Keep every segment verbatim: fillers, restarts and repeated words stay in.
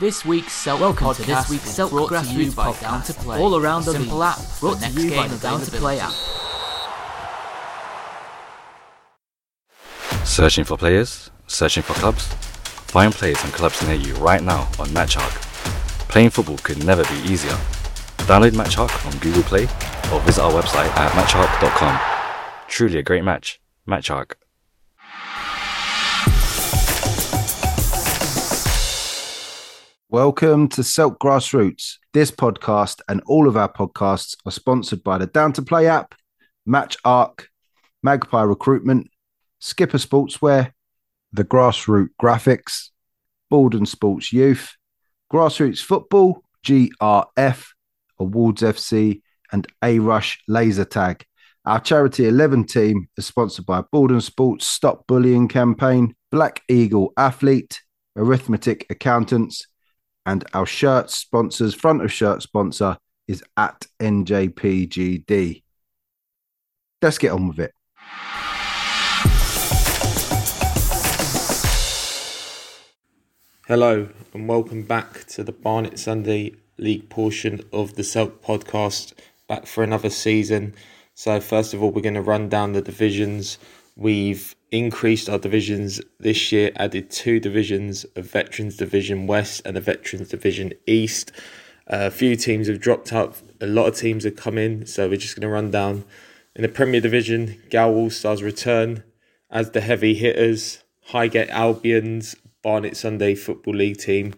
This week's Selk Welcome podcast to this week's Selk brought Grassroots to you by podcast. Down to Play. All around the simple league. App brought to you by the Down to Play app. Searching for players, searching for clubs. Find players and clubs near you right now on Matchark. Playing football could never be easier. Download Matchark on Google Play or visit our website at matchark dot com. Truly a great match, Matchark. Welcome to Selk Grassroots. This podcast and all of our podcasts are sponsored by the Down to Play app, Matchark, Magpie Recruitment, Skipper Sportswear, The Grassroots Graphics, Borden Sports Youth, Grassroots Football, G R F, Awards F C, and A Rush Laser Tag. Our Charity eleven team is sponsored by Borden Sports Stop Bullying Campaign, Black Eagle Athlete, Arithmetic Accountants, and our shirt sponsors, front of shirt sponsor is at N J P G D. Let's get on with it. Hello and welcome back to the Barnet Sunday League portion of the Selk podcast, back for another season. So first of all, we're going to run down the divisions. We've increased our divisions this year, added two divisions, a Veterans Division West and a Veterans Division East. A few teams have dropped out, a lot of teams have come in, so we're just going to run down. In the Premier Division, Gal All-Stars return as the heavy hitters. Highgate Albion's Barnet Sunday Football League team,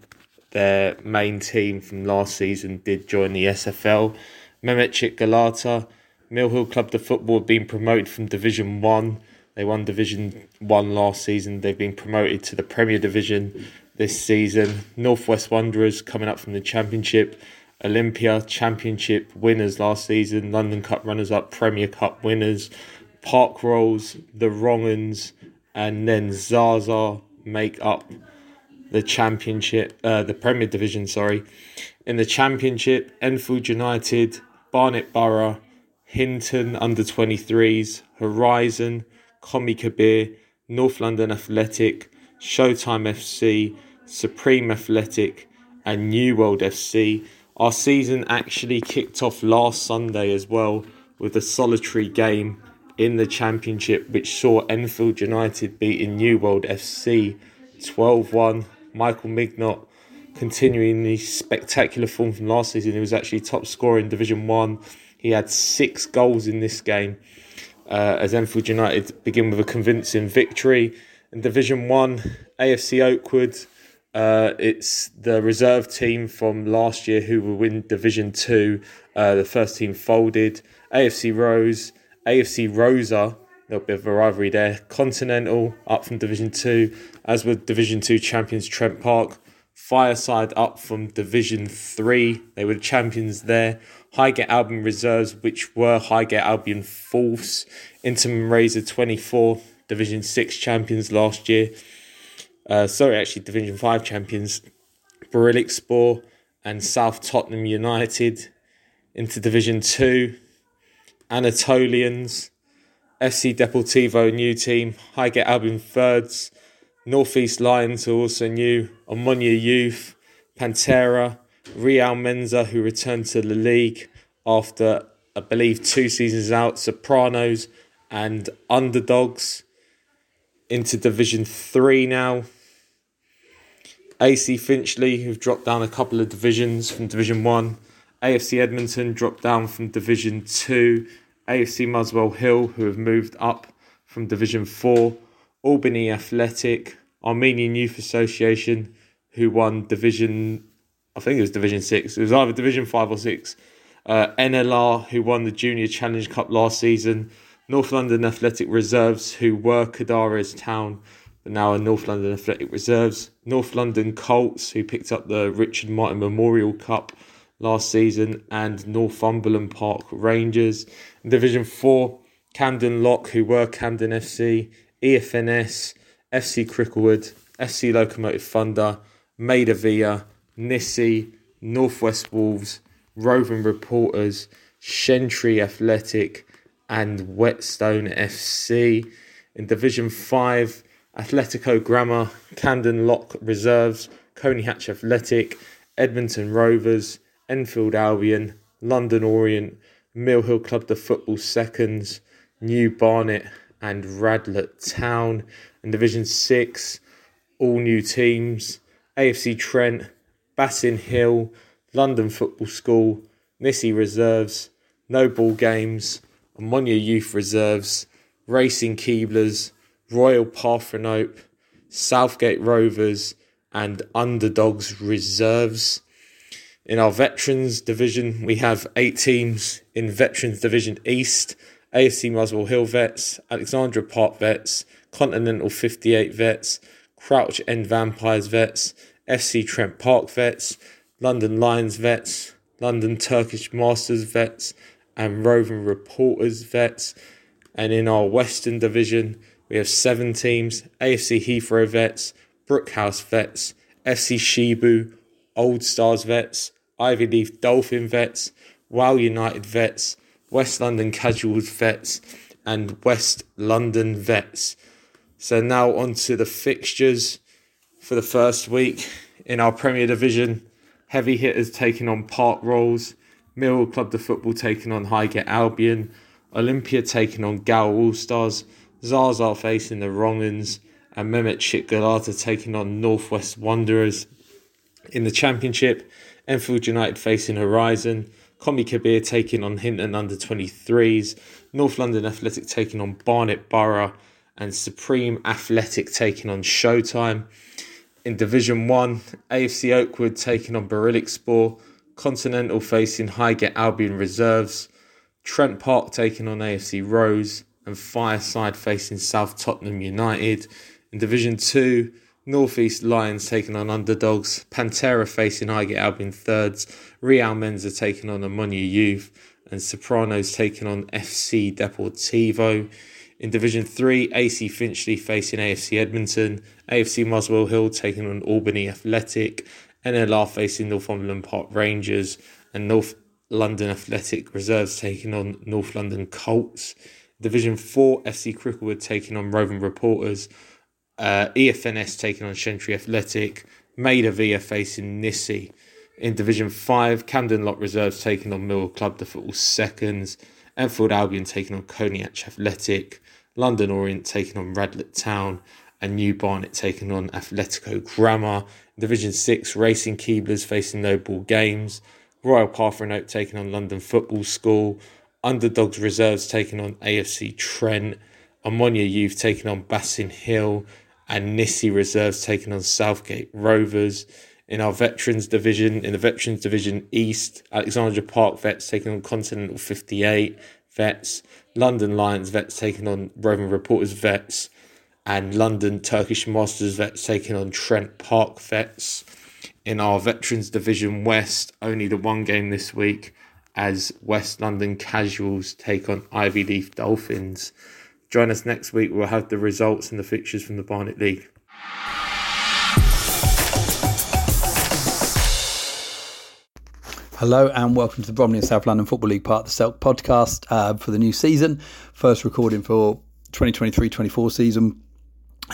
their main team from last season, did join the S F L. Mehmetçik Galata, Mill Hill Club the Football have been promoted from Division one. They won Division one last season. They've been promoted to the Premier Division this season. Northwest Wanderers coming up from the Championship. Olympia, Championship winners last season. London Cup runners-up, Premier Cup winners. Park Rolls, The Wrong'uns, and then Zaza make up the Championship, uh, the Premier Division, sorry. In the Championship, Enfield United, Barnet Borough, Hinton Under twenty-threes, Horizon, Komi Kabir, North London Athletic, Showtime F C, Supreme Athletic and New World F C. Our season actually kicked off last Sunday as well with a solitary game in the Championship which saw Enfield United beating New World F C twelve one. Michael Mignott continuing the spectacular form from last season. He was actually top scorer in Division one. He had six goals in this game. Uh, as Enfield United begin with a convincing victory. In Division one, A F C Oakwood, uh, it's the reserve team from last year who will win Division two. Uh, the first team folded. A F C Rose, A F C Rosa, a little bit of a rivalry there. Continental up from Division two, as with Division two champions Trent Park. Fireside up from Division three. They were the champions there. Highgate Albion Reserves, which were Highgate Albion fourths. Intimum Razor twenty-four, Division six champions last year. Uh, sorry, actually, Division five champions. Beryllic Spore and South Tottenham United into Division two. Anatolians, F C Deportivo, new team. Highgate Albion thirds. Northeast Lions are also new. Omonia Youth, Pantera, Real Menza, who returned to the league after, I believe, two seasons out. Sopranos and Underdogs into Division three now. A C Finchley, who've dropped down a couple of divisions from Division one. A F C Edmonton dropped down from Division two. A F C Muswell Hill, who have moved up from Division four. Albany Athletic, Armenian Youth Association, who won Division, I think it was Division six. It was either Division five or six. Uh, N L R, who won the Junior Challenge Cup last season. North London Athletic Reserves, who were Kadara's Town, but now are North London Athletic Reserves. North London Colts, who picked up the Richard Martin Memorial Cup last season. And Northumberland Park Rangers. In Division four, Camden Lock, who were Camden F C. E F N S, F C Cricklewood, F C Locomotive Thunder, Maida Villa, Nissi, Northwest Wolves, Roving Reporters, Shentry Athletic and Whetstone F C. In Division five, Atletico Grammar, Camden Lock Reserves, Coney Hatch Athletic, Edmonton Rovers, Enfield Albion, London Orient, Mill Hill Club the Football Seconds, New Barnet and Radlett Town. And Division six, all new teams, A F C Trent, Bassin Hill, London Football School, Nissy Reserves, No Ball Games, Ammonia Youth Reserves, Racing Keeblers, Royal Parthenope, Southgate Rovers and Underdogs Reserves. In our Veterans Division, we have eight teams in Veterans Division East: A F C Muswell Hill Vets, Alexandra Park Vets, Continental fifty-eight Vets, Crouch End Vampires Vets, F C Trent Park Vets, London Lions Vets, London Turkish Masters Vets, and Roving Reporters Vets. And in our Western Division, we have seven teams: A F C Heathrow Vets, Brookhouse Vets, F C Shibu, Old Stars Vets, Ivy Leaf Dolphin Vets, Wow United Vets, West London Casuals Vets, and West London Vets. So now on to the fixtures for the first week. In our Premier Division, Heavy Hitters taking on Park Rolls, Mill Hill Club the Football taking on Highgate Albion, Olympia taking on Gal All Stars, Zaza facing the Wrong'uns, and Mehmetçik Galata taking on Northwest Wanderers. In the Championship, Enfield United facing Horizon, Komi Kabir taking on Hinton Under twenty-threes, North London Athletic taking on Barnet Borough, and Supreme Athletic taking on Showtime. In Division one, A F C Oakwood taking on Barillikspor, Continental facing Highgate Albion Reserves, Trent Park taking on A F C Rose, and Fireside facing South Tottenham United. In Division two, North East Lions taking on Underdogs, Pantera facing Highgate Albion Thirds, Real Menza taking on Ammonia Youth, and Sopranos taking on F C Deportivo. In Division three, A C Finchley facing A F C Edmonton, A F C Muswell Hill taking on Albany Athletic, N L R facing Northumberland Park Rangers, and North London Athletic Reserves taking on North London Colts. Division four, F C Cricklewood taking on Roving Reporters, Uh, E F N S taking on Shentry Athletic, Maida Via facing Nissy. In Division five, Camden Lock Reserves taking on Mill Club the Football Seconds, Enfield Albion taking on Coney Hatch Athletic, London Orient taking on Radlett Town, and New Barnet taking on Atletico Grammar. In Division six, Racing Keeblers facing No Ball Games, Royal Parthenope taking on London Football School, Underdogs Reserves taking on A F C Trent, Ammonia Youth taking on Bassin Hill, and Nissy Reserves taking on Southgate Rovers. In our Veterans Division, in the Veterans Division East, Alexandra Park Vets taking on Continental fifty-eight Vets, London Lions Vets taking on Roving Reporters Vets, and London Turkish Masters Vets taking on Trent Park Vets. In our Veterans Division West, only the one game this week, as West London Casuals take on Ivy Leaf Dolphins. Join us next week. We'll have the results and the fixtures from the Barnet League. Hello and welcome to the Bromley and South London Football League part of the Selk podcast uh, for the new season. First recording for twenty twenty-three twenty-four season.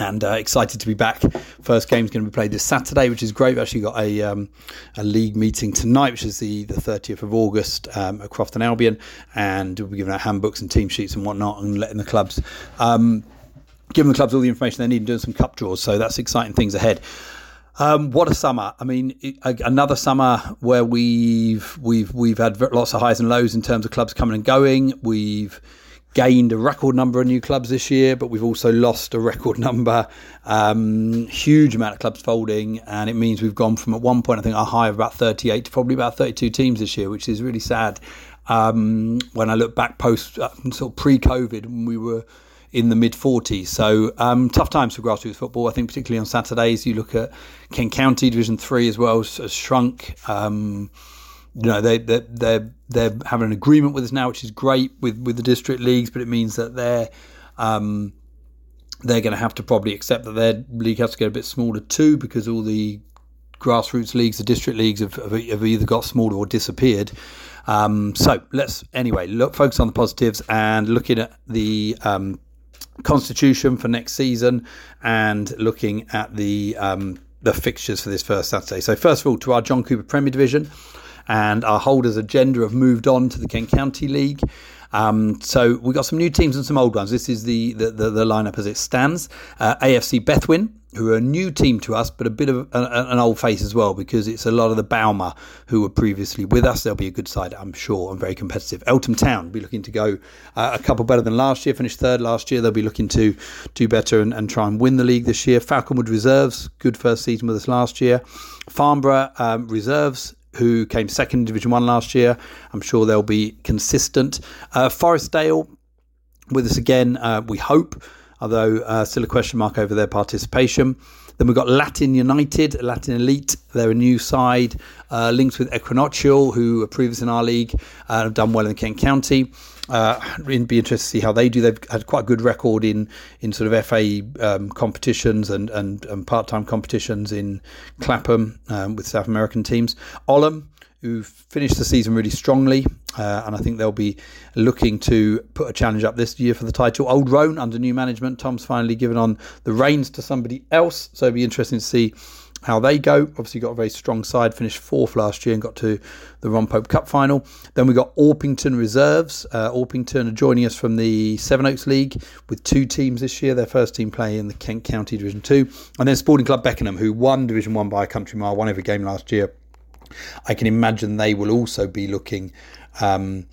And uh, excited to be back. First game's going to be played this Saturday, which is great. We've actually got a um, a league meeting tonight, which is the, the thirtieth of August um, at Crofton Albion. And we'll be giving out handbooks and team sheets and whatnot and letting the clubs, um, giving the clubs all the information they need and doing some cup draws. So that's exciting things ahead. Um, what a summer! I mean, it, another summer where we've we've we've had lots of highs and lows in terms of clubs coming and going. We've gained a record number of new clubs this year, but we've also lost a record number, um, huge amount of clubs folding, and it means we've gone from, at one point, I think our high of about thirty-eight to probably about thirty-two teams this year, which is really sad. Um, when I look back post uh, sort of pre-COVID, when we were in the mid forties, so um, tough times for grassroots football, I think, particularly on Saturdays. You look at Kent County, Division three as well, has shrunk. Um, You know, they, they, they're, they're having an agreement with us now, which is great with, with the district leagues, but it means that they're um, they're going to have to probably accept that their league has to get a bit smaller too, because all the grassroots leagues, the district leagues have, have, have either got smaller or disappeared. Um, so let's, anyway, look, focus on the positives and looking at the um, constitution for next season and looking at the um, the fixtures for this first Saturday. So first of all, to our John Cooper Premier Division, and our holders agenda have moved on to the Kent County League. Um, so we've got some new teams and some old ones. This is the the, the, the lineup as it stands. Uh, A F C Bethwyn, who are a new team to us, but a bit of a, an old face as well, because it's a lot of the Baumer who were previously with us. They'll be a good side, I'm sure, and very competitive. Eltham Town be looking to go uh, a couple better than last year, finished third last year. They'll be looking to do better and, and try and win the league this year. Falconwood Reserves, good first season with us last year. Farnborough um, Reserves, who came second in Division One last year. I'm sure they'll be consistent. Uh, Forestdale with us again, uh, we hope, although uh, still a question mark over their participation. Then we've got Latin United, Latin Elite. They're a new side, uh, linked with Equinoctial, who are previous in our league and uh, have done well in Kent County. Uh, it'd be interesting to see how they do. They've had quite a good record in, in sort of F A um, competitions and, and, and part-time competitions in Clapham um, with South American teams. Olam, who finished the season really strongly, uh, and I think they'll be looking to put a challenge up this year for the title. Old Roan, under new management, Tom's finally given on the reins to somebody else, so it'll be interesting to see how they go. Obviously got a very strong side, finished fourth last year and got to the Ron Pope Cup final. Then we got Orpington Reserves. Uh, Orpington are joining us from the Sevenoaks League with two teams this year. Their first team play in the Kent County Division two. And then Sporting Club Beckenham, who won Division one by a country mile, won every game last year. I can imagine they will also be looking um,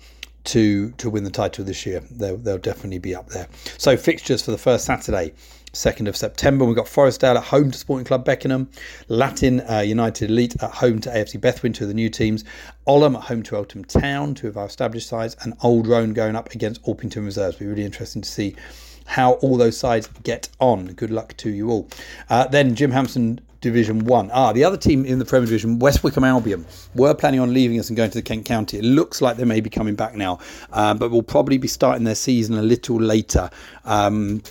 to to win the title this year. They'll, they'll definitely be up there. So fixtures for the first Saturday, second of September. We've got Forestdale at home to Sporting Club Beckenham, Latin uh, United Elite at home to A F C Bethwyn, two of the new teams, Olam at home to Eltham Town, two of our established sides, and Old Roan going up against Orpington Reserves. It'll be really interesting to see how all those sides get on. Good luck to you all. Uh, then Jim Hampson Division one. Ah, the other team in the Premier Division, West Wickham Albion, were planning on leaving us and going to the Kent County. It looks like they may be coming back now, uh, but will probably be starting their season a little later. Um,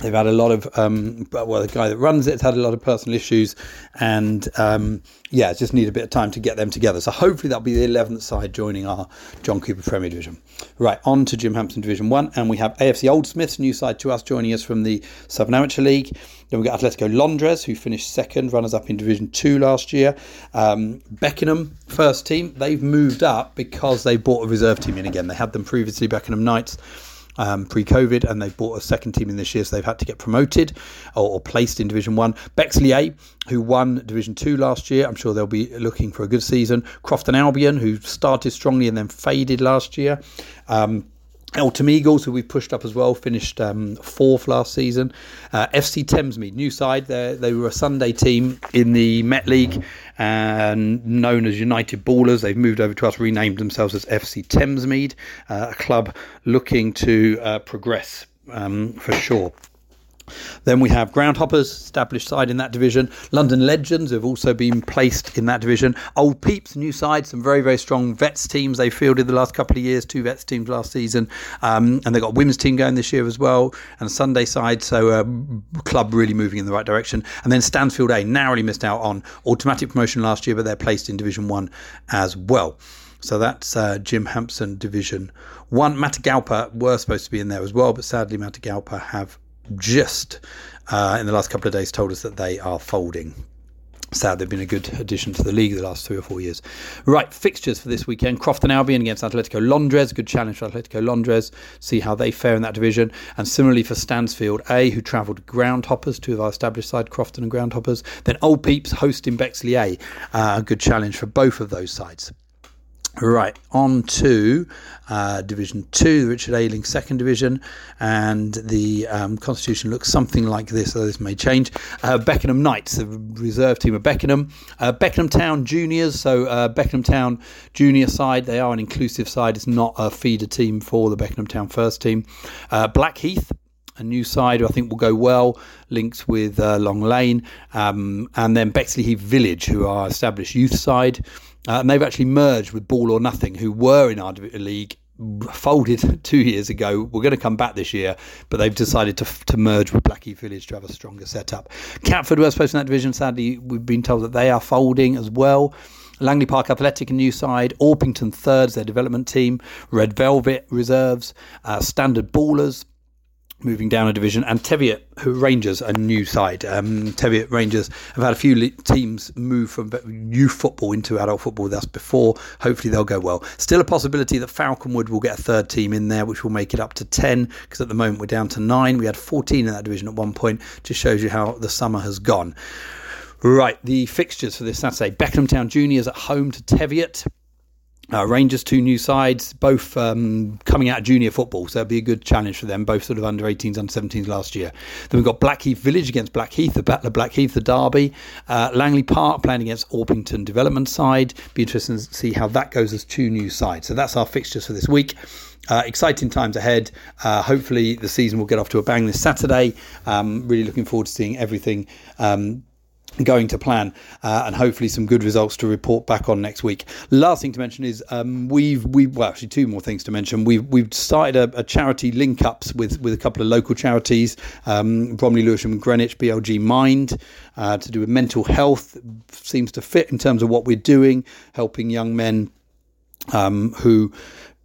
They've had a lot of, um, well, the guy that runs it has had a lot of personal issues, and um, yeah, just need a bit of time to get them together. So hopefully that'll be the eleventh side joining our John Cooper Premier Division. Right, on to Jim Hampson Division one, and we have A F C Oldsmiths, new side to us, joining us from the Southern Amateur League. Then we've got Atletico Londres, who finished second, runners-up in Division two last year. Um, Beckenham, first team, they've moved up because they bought a reserve team in again. They had them previously, Beckenham Knights, Um, pre-COVID, and they've bought a second team in this year, so they've had to get promoted or, or placed in Division One. Bexley A, who won Division Two last year, I'm sure they'll be looking for a good season. Crofton Albion, who started strongly and then faded last year. Um, Eltham Eagles, who we pushed up as well, finished um, fourth last season. Uh, F C Thamesmead, new side. They're, they were a Sunday team in the Met League, and known as United Ballers. They've moved over to us, renamed themselves as F C Thamesmead, uh, a club looking to uh, progress um, for sure. Then we have Groundhoppers, established side in that division. London Legends have also been placed in that division. Old Peeps, new side, some very, very strong vets teams. They fielded the last couple of years, two vets teams last season. Um, and they've got a women's team going this year as well, and a Sunday side. So a club really moving in the right direction. And then Stansfield A, narrowly missed out on automatic promotion last year, but they're placed in Division one as well. So that's uh, Jim Hampson Division one. Matagalpa were supposed to be in there as well, but sadly Matagalpa have just uh, in the last couple of days told us that they are folding. Sad, they've been a good addition to the league the last three or four years. Right, fixtures for this weekend. Crofton Albion against Atletico Londres. Good challenge for Atletico Londres. See how they fare in that division. And similarly for Stansfield A, who travelled Groundhoppers, two of our established side, Crofton and Groundhoppers. Then Old Peeps hosting Bexley A. Uh, good challenge for both of those sides. Right, on to uh, Division two, the Richard Ayling Second Division, and the um, Constitution looks something like this, though this may change. Uh, Beckenham Knights, the reserve team of Beckenham. Uh, Beckenham Town Juniors, so uh, Beckenham Town Junior side, they are an inclusive side, it's not a feeder team for the Beckenham Town First Team. Uh, Blackheath, a new side who I think will go well, linked with uh, Long Lane, um, and then Bexley Heath Village, who are established youth side. Uh, and they've actually merged with Ball or Nothing, who were in our league, folded two years ago. We're going to come back this year, but they've decided to to merge with Blackheath Village to have a stronger setup. Catford were supposed to be in that division. Sadly, we've been told that they are folding as well. Langley Park Athletic, a new side. Orpington Thirds, their development team. Red Velvet Reserves. Uh, Standard Ballers. moving down a division, and Teviot who Rangers, a new side. Um, Teviot Rangers have had a few le- teams move from youth football into adult football with us before. Hopefully they'll go well. Still a possibility that Falconwood will get a third team in there, which will make it up to ten, because at the moment we're down to nine. We had fourteen in that division at one point. Just shows you how the summer has gone. Right, the fixtures for this Saturday. Beckenham Town Juniors at home to Teviot. Uh, Rangers, two new sides, both um, coming out of junior football, so it'll be a good challenge for them, both sort of under eighteens, under seventeens last year. Then we've got Blackheath Village against Blackheath, the Battler Blackheath, the derby. Uh, Langley Park playing against Orpington Development side. Be interesting to see how that goes as two new sides. So that's our fixtures for this week. Uh, exciting times ahead. Uh, hopefully the season will get off to a bang this Saturday. Um, really looking forward to seeing everything um going to plan, uh, and hopefully some good results to report back on next week. Last thing to mention is um, we've we well actually two more things to mention. We've we've started a, a charity link ups with with a couple of local charities, um, Bromley, Lewisham, Greenwich, B L G Mind, uh, to do with mental health. Seems to fit in terms of what we're doing, helping young men um, who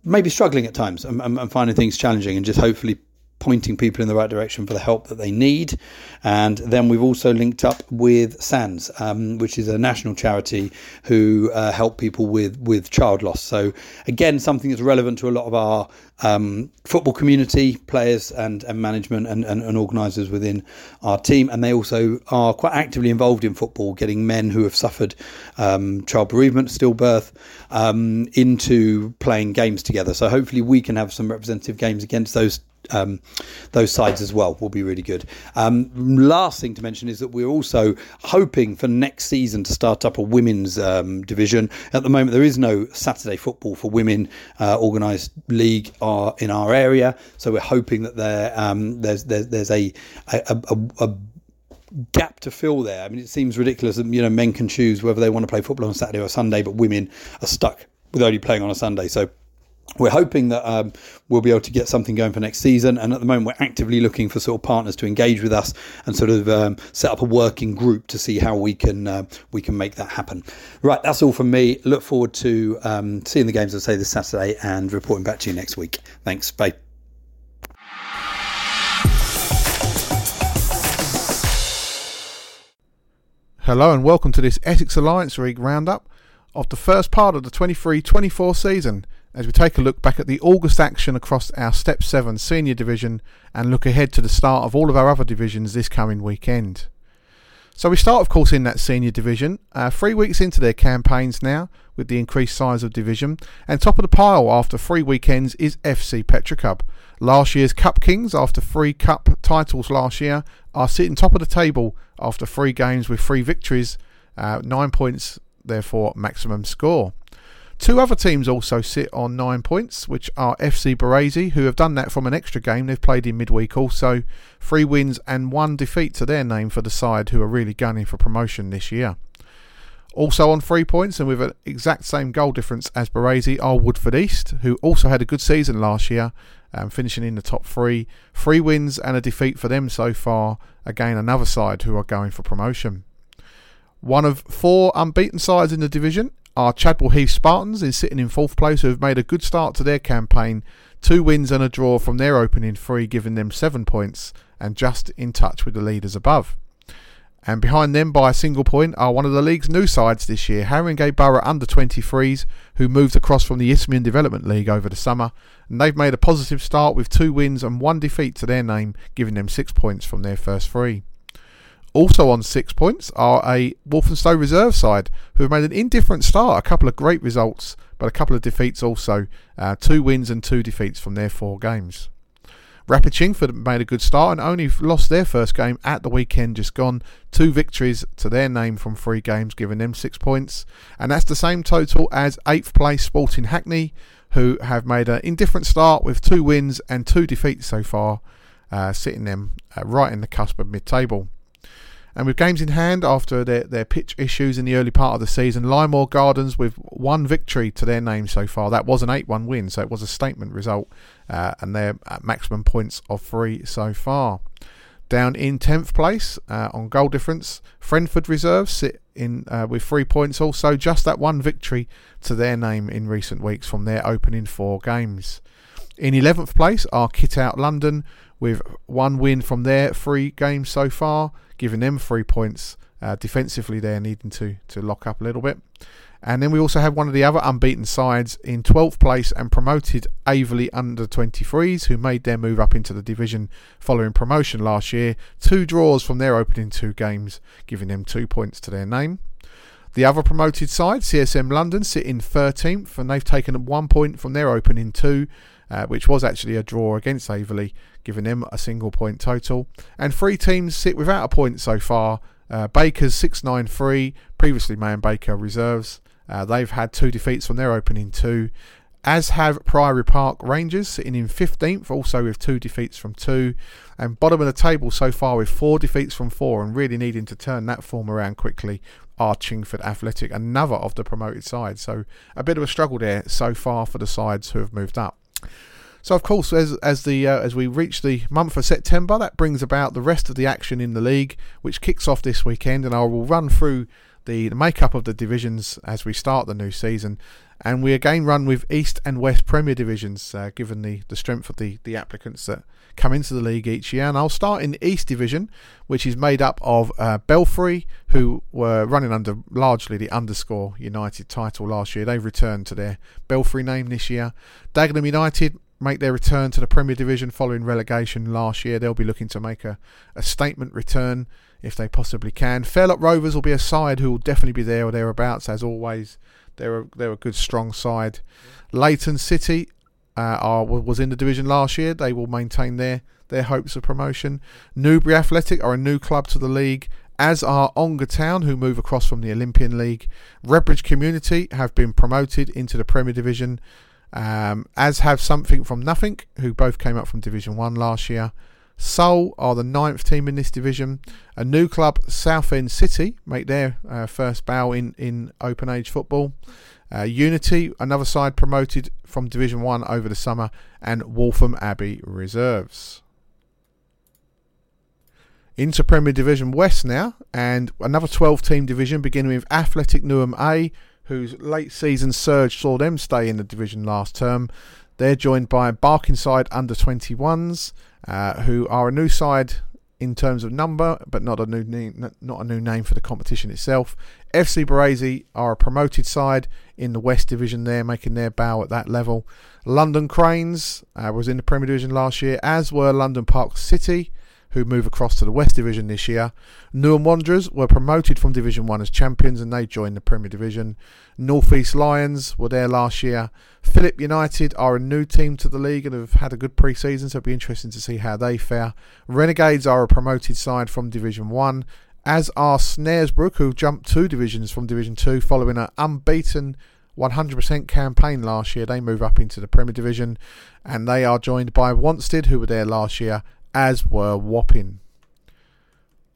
may be struggling at times and, and, and finding things challenging, and just hopefully pointing people in the right direction for the help that they need. And then we've also linked up with SANS, um, which is a national charity who uh, help people with with child loss. So again, something that's relevant to a lot of our um, football community, players and, and management and, and, and organisers within our team. And they also are quite actively involved in football, getting men who have suffered um, child bereavement, stillbirth, um, into playing games together. So hopefully we can have some representative games against those Um, those sides as well will be really good. Um, last thing to mention is that we're also hoping for next season to start up a women's um, division. At the moment there is no Saturday football for women uh, organised league are in our area, so we're hoping that there um, there's, there's there's a a, a, a gap to fill there. I mean, it seems ridiculous that, you know, men can choose whether they want to play football on Saturday or Sunday, but women are stuck with only playing on a Sunday. So we're hoping that um, we'll be able to get something going for next season. And at the moment, we're actively looking for sort of partners to engage with us and sort of um, set up a working group to see how we can uh, we can make that happen. Right, that's all from me. Look forward to um, seeing the games, as I say, this Saturday and reporting back to you next week. Thanks. Bye. Hello and welcome to this Essex Alliance League roundup of the first part of the twenty-three twenty-four season, as we take a look back at the August action across our Step seven Senior Division and look ahead to the start of all of our other divisions this coming weekend. So we start, of course, in that Senior Division, uh, three weeks into their campaigns now with the increased size of division, and top of the pile after three weekends is F C Petrocub. Last year's Cup Kings, after three Cup titles last year, are sitting top of the table after three games with three victories, uh, nine points, therefore maximum score. Two other teams also sit on nine points, which are F C Barese, who have done that from an extra game they've played in midweek also. Three wins and one defeat to their name for the side who are really gunning for promotion this year. Also on three points and with an exact same goal difference as Barese are Woodford East, who also had a good season last year, um, finishing in the top three. Three wins and a defeat for them so far. Again, another side who are going for promotion. One of four unbeaten sides in the division are Chadwell Heath Spartans, is sitting in fourth place, who have made a good start to their campaign. Two wins and a draw from their opening three, giving them seven points and just in touch with the leaders above. And behind them by a single point are one of the league's new sides this year, Haringey Borough under twenty-threes, who moved across from the Isthmian Development League over the summer. And they've made a positive start with two wins and one defeat to their name, giving them six points from their first three. Also on six points are a Walthamstow reserve side who have made an indifferent start, a couple of great results but a couple of defeats also, uh, two wins and two defeats from their four games. Rapid Chingford made a good start and only lost their first game at the weekend just gone. Two victories to their name from three games, giving them six points. And that's the same total as eighth place Sporting Hackney, who have made an indifferent start with two wins and two defeats so far, uh, sitting them uh, right in the cusp of mid-table. And with games in hand after their, their pitch issues in the early part of the season, Lymore Gardens with one victory to their name so far. That was an eight one win, so it was a statement result, uh, and they're at maximum points of three so far. Down in tenth place uh, on goal difference, Friendford Reserves sit in uh, with three points also, just that one victory to their name in recent weeks from their opening four games. In eleventh place are Kit Out London, with one win from their three games so far, giving them three points. Uh, defensively, they're needing to, to lock up a little bit. And then we also have one of the other unbeaten sides in twelfth place and promoted, Averley under twenty-threes, who made their move up into the division following promotion last year. Two draws from their opening two games, giving them two points to their name. The other promoted side, C S M London, sit in thirteenth, and they've taken one point from their opening two, uh, which was actually a draw against Averley, giving them a single point total. And three teams sit without a point so far. Uh, Baker's six ninety-three, previously Man Baker Reserves. Uh, they've had two defeats from their opening two, as have Priory Park Rangers, sitting in fifteenth, also with two defeats from two, and bottom of the table so far with four defeats from four, and really needing to turn that form around quickly are Chingford Athletic, another of the promoted sides. So a bit of a struggle there so far for the sides who have moved up. So, of course, as as the uh, as we reach the month of September, that brings about the rest of the action in the league, which kicks off this weekend, and I will run through the makeup of the divisions as we start the new season. And we again run with East and West Premier Divisions, uh, given the, the strength of the, the applicants that come into the league each year. And I'll start in the East Division, which is made up of uh, Belfry, who were running under largely the Underscore United title last year. They've returned to their Belfry name this year. Dagenham United make their return to the Premier Division following relegation last year. They'll be looking to make a, a statement return if they possibly can. Fairlop Rovers will be a side who will definitely be there or thereabouts, as always. They're a, they're a good, strong side. Leighton City uh, are, was in the division last year. They will maintain their, their hopes of promotion. Newbury Athletic are a new club to the league, as are Ongar Town, who move across from the Olympian League. Redbridge Community have been promoted into the Premier Division, Um, as have Something from Nothing, who both came up from Division one last year. Seoul are the ninth team in this division. A new club, Southend City, make their uh, first bow in, in open age football. Uh, Unity, another side promoted from Division one over the summer, and Waltham Abbey Reserves. Into Premier Division West now, and another twelve-team division, beginning with Athletic Newham A, whose late season surge saw them stay in the division last term. They're joined by Barkingside under twenty-ones, uh, who are a new side in terms of number, but not a new name, not a new name for the competition itself. F C Barese are a promoted side in the West Division there, making their bow at that level. London Cranes uh, was in the Premier Division last year, as were London Park City, who move across to the West Division this year. Newham Wanderers were promoted from Division one as champions, and they joined the Premier Division. North East Lions were there last year. Phillip United are a new team to the league and have had a good pre-season, so it'll be interesting to see how they fare. Renegades are a promoted side from Division one, as are Snaresbrook, who jumped two divisions from Division two following an unbeaten one hundred percent campaign last year. They move up into the Premier Division, and they are joined by Wanstead, who were there last year, as were Wapping.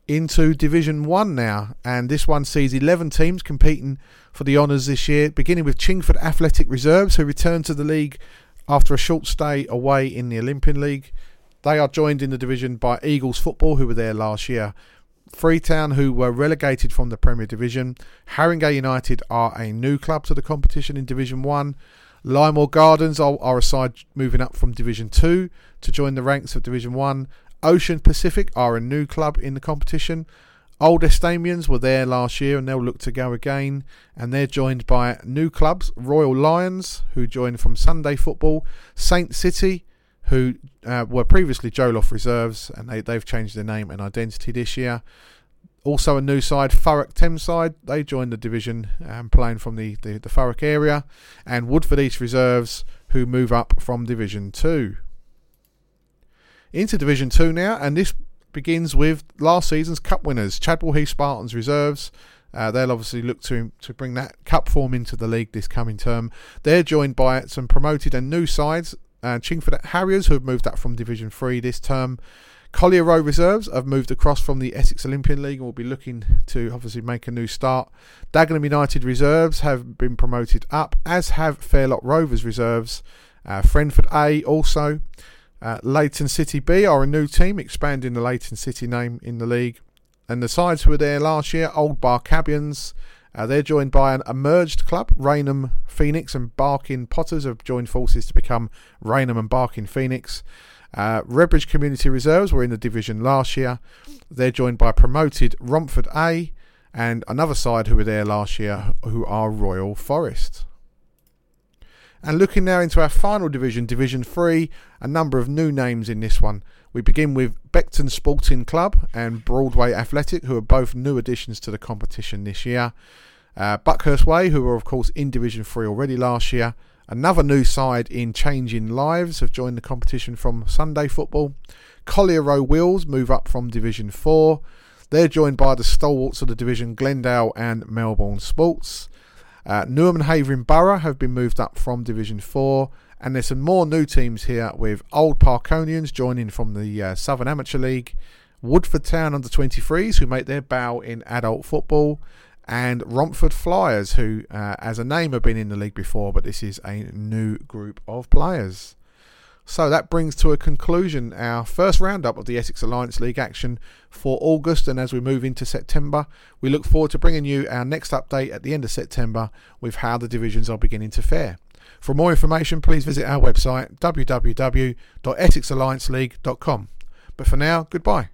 Into Division one now, and this one sees eleven teams competing for the honours this year, beginning with Chingford Athletic Reserves, who returned to the league after a short stay away in the Olympian League. They are joined in the division by Eagles Football, who were there last year. Freetown, who were relegated from the Premier Division. Haringey United are a new club to the competition in Division one. Lymore Gardens are, are a side moving up from Division two to join the ranks of Division one. Ocean Pacific are a new club in the competition. Old Estamians were there last year and they'll look to go again. And they're joined by new clubs, Royal Lions, who joined from Sunday Football. Saint City, who uh, were previously Joloff Reserves, and they, they've changed their name and identity this year. Also a new side, Thurrock Thameside. They joined the division, um, playing from the, the, the Thurrock area. And Woodford East Reserves, who move up from Division two. Into Division two now, and this begins with last season's cup winners, Chadwell Heath Spartans Reserves. Uh, they'll obviously look to, to bring that cup form into the league this coming term. They're joined by some promoted and new sides, uh, Chingford Harriers, who have moved up from Division three this term. Collier Row Reserves have moved across from the Essex Olympian League and will be looking to obviously make a new start. Dagenham United Reserves have been promoted up, as have Fairlop Rovers Reserves. Uh, Friendford A also. Uh, Leighton City B are a new team, expanding the Leighton City name in the league. And the sides who were there last year, Old Barcabians. Uh, they're joined by an emerged club, Raynham Phoenix, and Barking Potters have joined forces to become Raynham and Barking Phoenix. Uh, Redbridge Community Reserves were in the division last year. They're joined by promoted Romford A and another side who were there last year, who are Royal Forest. And looking now into our final division, Division three, a number of new names in this one. We begin with Beckton Sporting Club and Broadway Athletic, who are both new additions to the competition this year. Uh, Buckhurst Way, who were of course in Division three already last year. Another new side in Changing Lives have joined the competition from Sunday football. Collier Row Wheels move up from Division four. They're joined by the stalwarts of the division, Glendale and Melbourne Sports. Uh, Newham and Havering Borough have been moved up from Division four. And there's some more new teams here, with Old Parkonians joining from the uh, Southern Amateur League. Woodford Town under twenty-threes, who make their bow in adult football. And Romford Flyers, who uh, as a name have been in the league before, but this is a new group of players. So that brings to a conclusion our first roundup of the Essex Alliance League action for August, and as we move into September, we look forward to bringing you our next update at the end of September with how the divisions are beginning to fare. For more information, please visit our website w w w dot essex alliance league dot com. But for now, goodbye.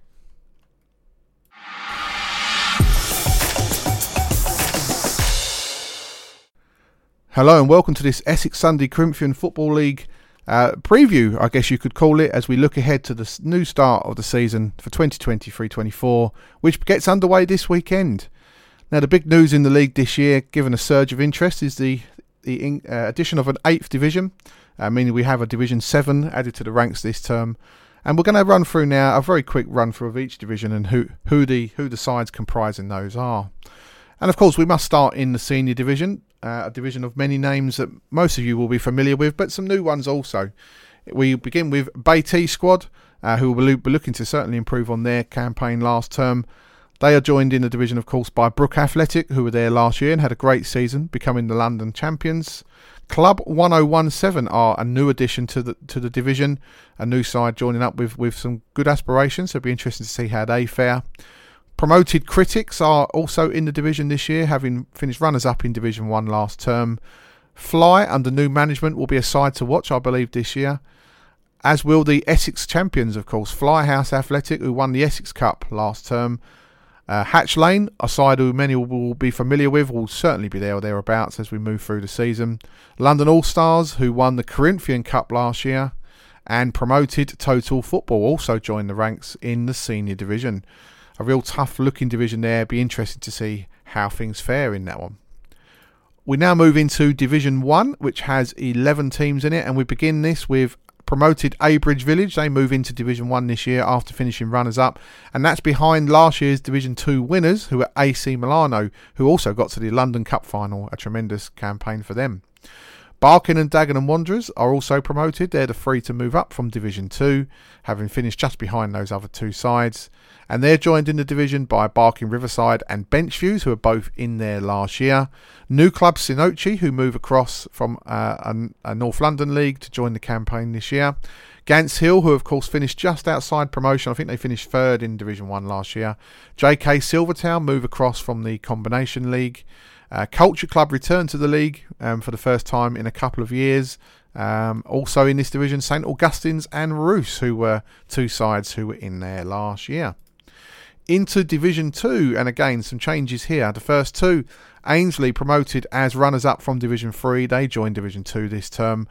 Hello and welcome to this Essex Sunday Corinthian Football League Uh, preview, I guess you could call it, as we look ahead to the new start of the season for twenty twenty-three twenty-four, which gets underway this weekend. Now, the big news in the league this year, given a surge of interest, is the, the in, uh, addition of an eighth division, uh, meaning we have a Division seven added to the ranks this term. And we're going to run through now a very quick run through of each division and who, who, the, who the sides comprising those are. And of course, we must start in the senior division, uh, a division of many names that most of you will be familiar with, but some new ones also. We begin with Beatty Squad, uh, who will be looking to certainly improve on their campaign last term. They are joined in the division, of course, by Brook Athletic, who were there last year and had a great season, becoming the London champions. Club ten seventeen are a new addition to the to the division, a new side joining up with, with some good aspirations, so it'll be interesting to see how they fare. Promoted Critics are also in the division this year, having finished runners-up in Division one last term. Fly, under new management, will be a side to watch, I believe, this year, as will the Essex champions, of course. Fly House Athletic, who won the Essex Cup last term. Uh, Hatch Lane, a side who many will be familiar with, will certainly be there or thereabouts as we move through the season. London All-Stars, who won the Corinthian Cup last year, and promoted Total Football also joined the ranks in the senior division. A real tough looking division there. Be interesting to see how things fare in that one. We now move into Division one, which has eleven teams in it. And we begin this with promoted Abridge Village. They move into Division one this year after finishing runners up. And that's behind last year's Division two winners, who are A C Milano, who also got to the London Cup final. A tremendous campaign for them. Barking and Dagenham Wanderers are also promoted. They're the three to move up from Division two, having finished just behind those other two sides. And they're joined in the division by Barking Riverside and Benchviews, who are both in there last year. New club Sinoche, who move across from uh, a North London League to join the campaign this year. Gants Hill, who of course finished just outside promotion. I think they finished third in Division one last year. J K Silvertown move across from the Combination League. Uh, Culture Club returned to the league um, for the first time in a couple of years. Um, also in this division, St Augustine's and Roos, who were two sides who were in there last year. Into Division two, and again, some changes here. The first two, Ainsley promoted as runners-up from Division three. They joined Division two this term.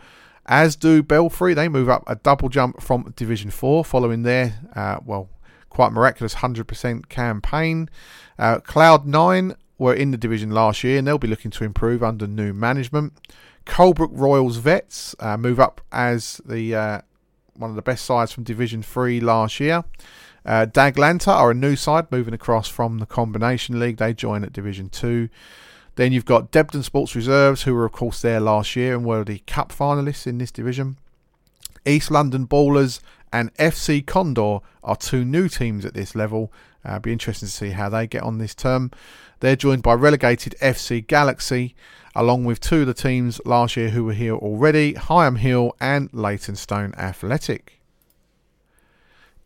As do Belfry. They move up a double jump from Division four, following their, uh, well, quite miraculous one hundred percent campaign. Uh, Cloud nine were in the division last year, and they'll be looking to improve under new management. Colebrook Royals Vets uh, move up as the uh, one of the best sides from Division three last year. Uh, Daglanta are a new side moving across from the Combination League. They join at Division two. Then you've got Debden Sports Reserves, who were of course there last year and were the cup finalists in this division. East London Ballers and F C Condor are two new teams at this level. Uh, be interesting to see how they get on this term. They're joined by relegated F C Galaxy, along with two of the teams last year who were here already, Higham Hill and Leytonstone Athletic.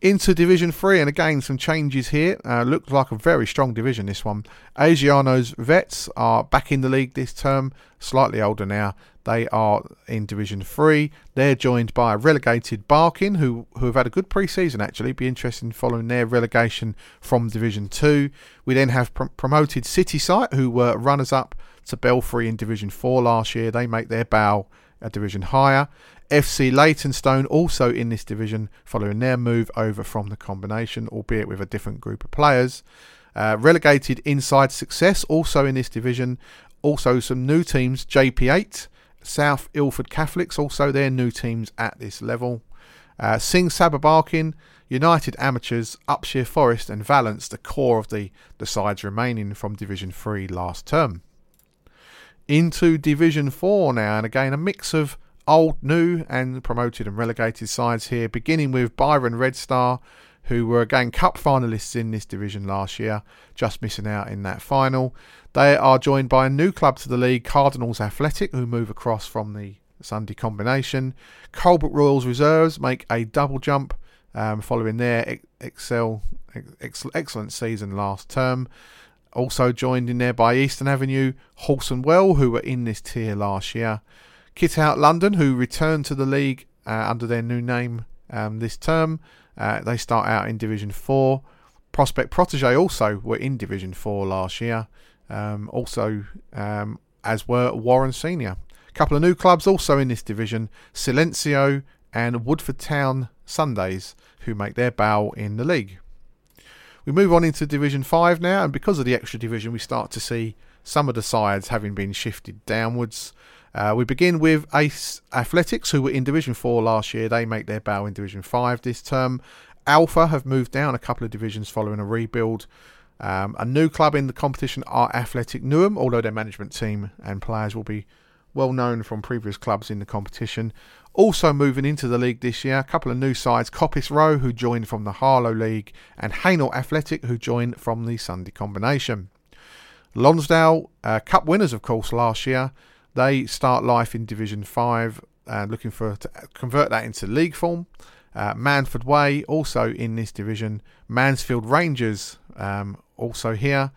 Into Division three, and again, some changes here. Uh, looked like a very strong division, this one. Asiano's Vets are back in the league this term, slightly older now. They are in Division three. They're joined by relegated Barking, who, who have had a good pre-season, actually. Be interested in following their relegation from Division two. We then have pr- promoted Citysite, who were runners-up to Belfry in Division four last year. They make their bow a division higher. F C Leytonstone also in this division, following their move over from the combination, albeit with a different group of players. Uh, relegated Inside Success also in this division. Also some new teams, J P eight, South Ilford Catholics, also their new teams at this level. Uh, Sing Sabah Barking, United Amateurs, Upshire Forest and Valence, the core of the, the sides remaining from Division three last term. Into Division four now, and again a mix of old, new and promoted and relegated sides here, beginning with Byron Red Star, who were again cup finalists in this division last year, just missing out in that final. They are joined by a new club to the league, Cardinals Athletic, who move across from the Sunday combination. Colbert Royals Reserves make a double jump um, following their excel, ex- excellent season last term. Also joined in there by Eastern Avenue, Halson Well, who were in this tier last year. Kit Out London, who returned to the league uh, under their new name um, this term. Uh, they start out in Division four. Prospect Protégé also were in Division four last year. Um, also, um, as were Warren Senior. A couple of new clubs also in this division. Silencio and Woodford Town Sundays, who make their bow in the league. We move on into Division five now, and because of the extra division, we start to see some of the sides having been shifted downwards. Uh, we begin with Ace Athletics, who were in Division four last year. They make their bow in Division five this term. Alpha have moved down a couple of divisions following a rebuild. Um, a new club in the competition are Athletic Newham, although their management team and players will be well known from previous clubs in the competition. Also moving into the league this year, a couple of new sides, Coppice Row, who joined from the Harlow League, and Hainault Athletic, who joined from the Sunday combination. Lonsdale, uh, cup winners, of course, last year. They start life in Division five, uh, looking for to convert that into league form. Uh, Manford Way, also in this division. Mansfield Rangers, um, also here.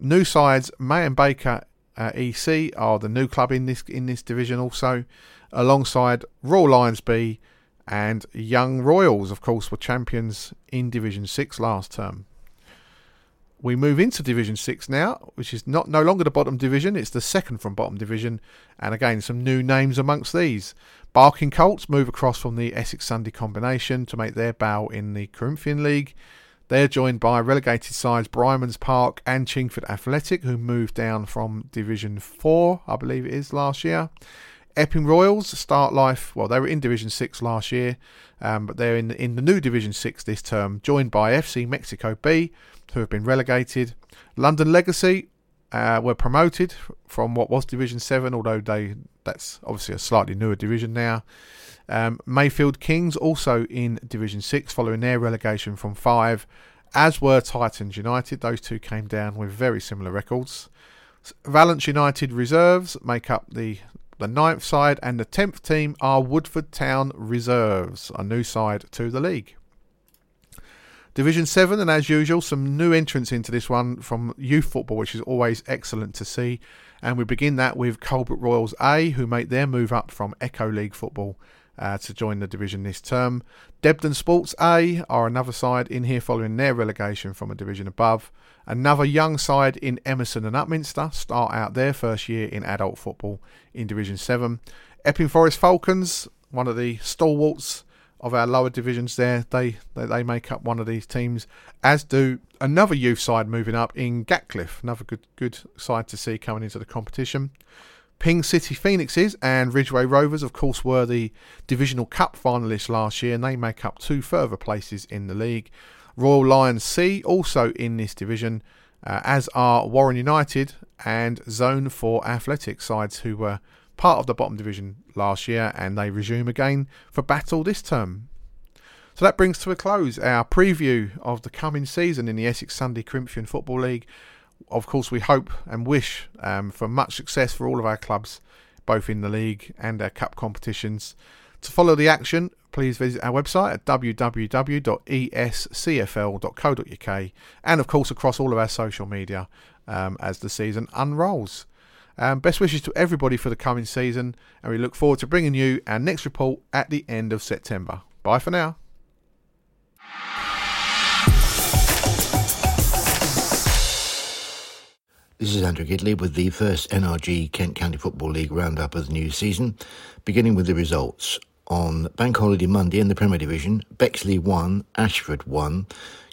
New sides, May and Baker uh, E C are the new club in this in this division also, alongside Royal Lions B and Young Royals, of course, were champions in Division six last term. We move into Division six now, which is not no longer the bottom division, it's the second from bottom division, and again, some new names amongst these. Barking Colts move across from the Essex Sunday combination to make their bow in the Corinthian League. They're joined by relegated sides Brymans Park and Chingford Athletic, who moved down from Division four, I believe it is, last year. Epping Royals start life, well, they were in Division six last year, um, but they're in, in the new Division six this term, joined by F C Mexico B, who have been relegated. London Legacy uh, were promoted from what was Division seven, although they that's obviously a slightly newer division now. Um, Mayfield Kings also in Division six, following their relegation from five, as were Titans United. Those two came down with very similar records. Valence United Reserves make up the The ninth side, and the tenth team are Woodford Town Reserves, a new side to the league. Division seven, and as usual, some new entrants into this one from youth football, which is always excellent to see. And we begin that with Colbert Royals A, who make their move up from Echo League football uh, to join the division this term. Debden Sports A are another side in here following their relegation from a division above. Another young side in Emerson and Upminster start out their first year in adult football in Division seven. Epping Forest Falcons, one of the stalwarts of our lower divisions there, they, they, they make up one of these teams, as do another youth side moving up in Gatcliffe, another good, good side to see coming into the competition. Ping City Phoenixes and Ridgeway Rovers, of course, were the Divisional Cup finalists last year, and they make up two further places in the league. Royal Lions C also in this division, uh, as are Warren United and Zone four Athletic sides, who were part of the bottom division last year, and they resume again for battle this term. So that brings to a close our preview of the coming season in the Essex Sunday Corinthian Football League. Of course, we hope and wish um, for much success for all of our clubs, both in the league and our cup competitions. To follow the action, please visit our website at w w w dot e s c f l dot co dot u k and, of course, across all of our social media um, as the season unrolls. Um, best wishes to everybody for the coming season, and we look forward to bringing you our next report at the end of September. Bye for now. This is Andrew Gidley with the first N R G Kent County Football League roundup of the new season, beginning with the results. On Bank Holiday Monday in the Premier Division, Bexley one, Ashford one,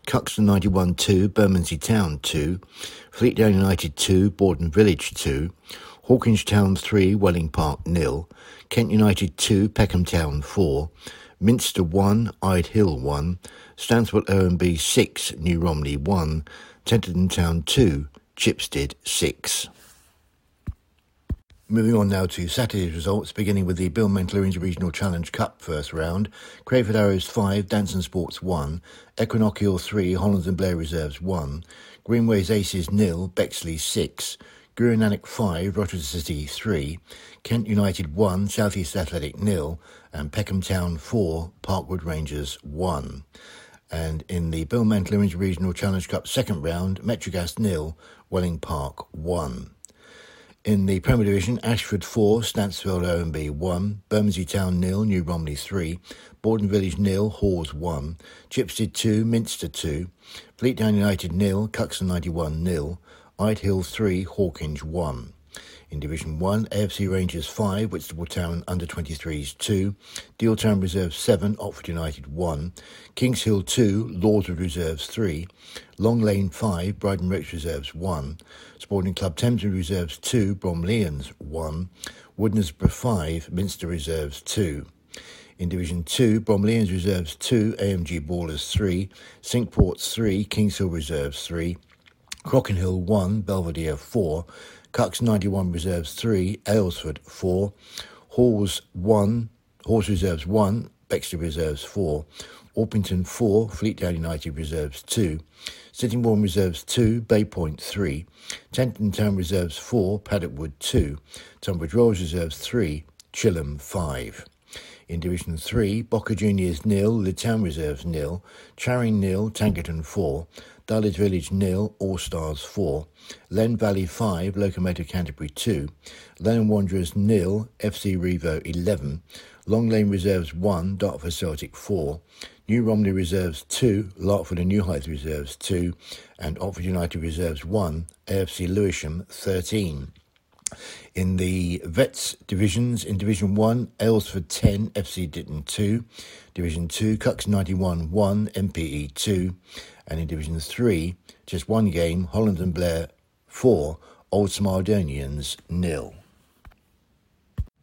Cuxton ninety-one two, Bermondsey Town two, Fleetdown United two, Borden Village two, Hawkinge Town three, Welling Park nil, Kent United two, Peckham Town four, Minster one, Ide Hill one, Stansford O M B six, New Romney one, Tenterden Town two, Chipstead six. Moving on now to Saturday's results, beginning with the Bill Mentler Interregional Challenge Cup first round. Crayford Arrows five, Danson Sports one, Equinoccial three, Hollands and Blair Reserves one, Greenways Aces nil, Bexley six, Gurinanic five, Rochester City three, Kent United one, Southeast Athletic nil, and Peckham Town four, Parkwood Rangers one. And in the Bill Mentler Interregional Challenge Cup second round, Metrogas nil, Welling Park one. In the Premier Division, Ashford four, Stansfield O M B one, Bermondsey Town nil, New Romney three, Borden Village nil, Hawes one, Chipstead two, Minster two, Fleetdown United nil, Cuxton ninety-one nil, Ide Hill three, Hawkinge one. In Division one, A F C Rangers five, Whitstable Town Under twenty-threes two, Deal Town Reserves seven, Oxford United one, Kings Hill two, Lordswood Reserves three, Long Lane five, Brighton Roach Reserves one, Sporting Club Thames Reserves two, Bromleyans one, Woodensborough five, Minster Reserves two. In Division two, Bromleyans Reserves two, A M G Ballers three, Sinkports three, Kings Hill Reserves three, Crockenhill one, Belvedere four, Cuxton ninety-one Reserves three, Aylesford four, Hawes one, Horse Reserves one, Bexley Reserves four, Orpington four, Fleetdown United Reserves two, Sittingbourne Reserves two, Bay Point three, Tenton Town Reserves four, Paddockwood two, Tunbridge Wells Reserves three, Chilham five. In Division three, Boca Juniors nil, Lid Town Reserves nil, Charing nil, Tankerton four, Dulwich Village nil, All Stars four, Len Valley five, Locomotive Canterbury two, Lennon Wanderers nil, F C Revo eleven, Long Lane Reserves one, Dartford Celtic four, New Romney Reserves two, Larkford and New Hythe Reserves two, and Oxford United Reserves one, A F C Lewisham thirteen. In the Vets divisions, in Division one, Aylesford ten, F C Ditton two, Division two, Cuxton ninety-one one, M P E two, and in Division three, just one game, Holland and Blair four, Old Smiledonians nil.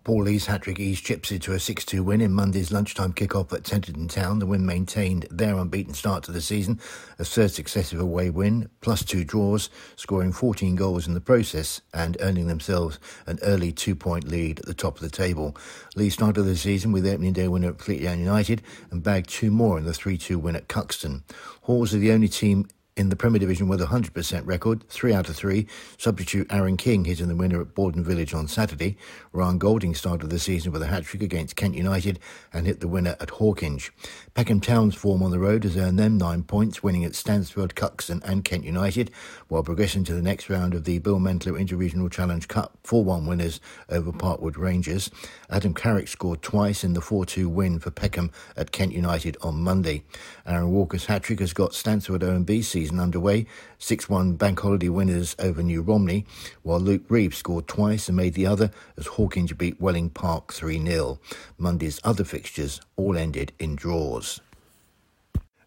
Paul Lee's hat-trick eased Chipsy to a six two win in Monday's lunchtime kick-off at Tenterden Town. The win maintained their unbeaten start to the season, a third successive away win, plus two draws, scoring fourteen goals in the process and earning themselves an early two-point lead at the top of the table. Lee started the season with the opening day winner at Fleetdown United and bagged two more in the three two win at Cuxton. Hawes are the only team in the Premier Division with a one hundred percent record, three out of three, substitute Aaron King hitting the winner at Borden Village on Saturday. Ryan Golding started the season with a hat-trick against Kent United and hit the winner at Hawkinge. Peckham Town's form on the road has earned them nine points, winning at Stansfield, Cuxton and Kent United, while progressing to the next round of the Bill Mentler Interregional Challenge Cup, four one winners over Parkwood Rangers. Adam Carrick scored twice in the four two win for Peckham at Kent United on Monday. Aaron Walker's hat-trick has got Stansfield O M B season underway, six one Bank Holiday winners over New Romney, while Luke Reeves scored twice and made the other as Hawkinge beat Welling Park three nil. Monday's other fixtures all ended in draws.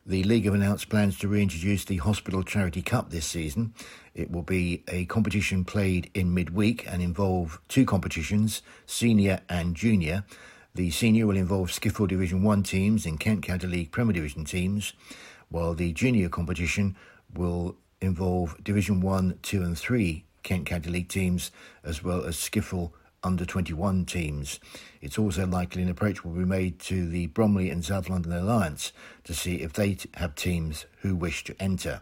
The League have announced plans to reintroduce the Hospital Charity Cup this season. It will be a competition played in midweek and involve two competitions, senior and junior. The senior will involve Skiffle Division one teams and Kent County League Premier Division teams, while the junior competition will involve Division one, two and three Kent County League teams, as well as Skiffle under twenty-one teams. It's also likely an approach will be made to the Bromley and South London Alliance to see if they have teams who wish to enter.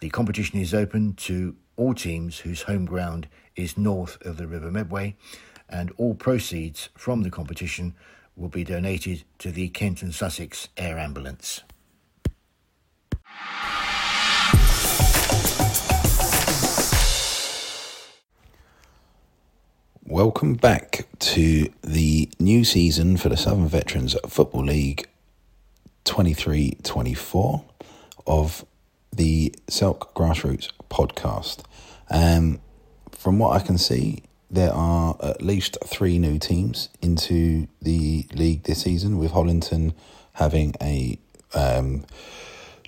The competition is open to all teams whose home ground is north of the River Medway, and all proceeds from the competition will be donated to the Kent and Sussex Air Ambulance. Welcome back to the new season for the Southern Veterans Football League twenty-three twenty-four of the Selk Grassroots podcast. Um, from what I can see, there are at least three new teams into the league this season, with Hollington having a um,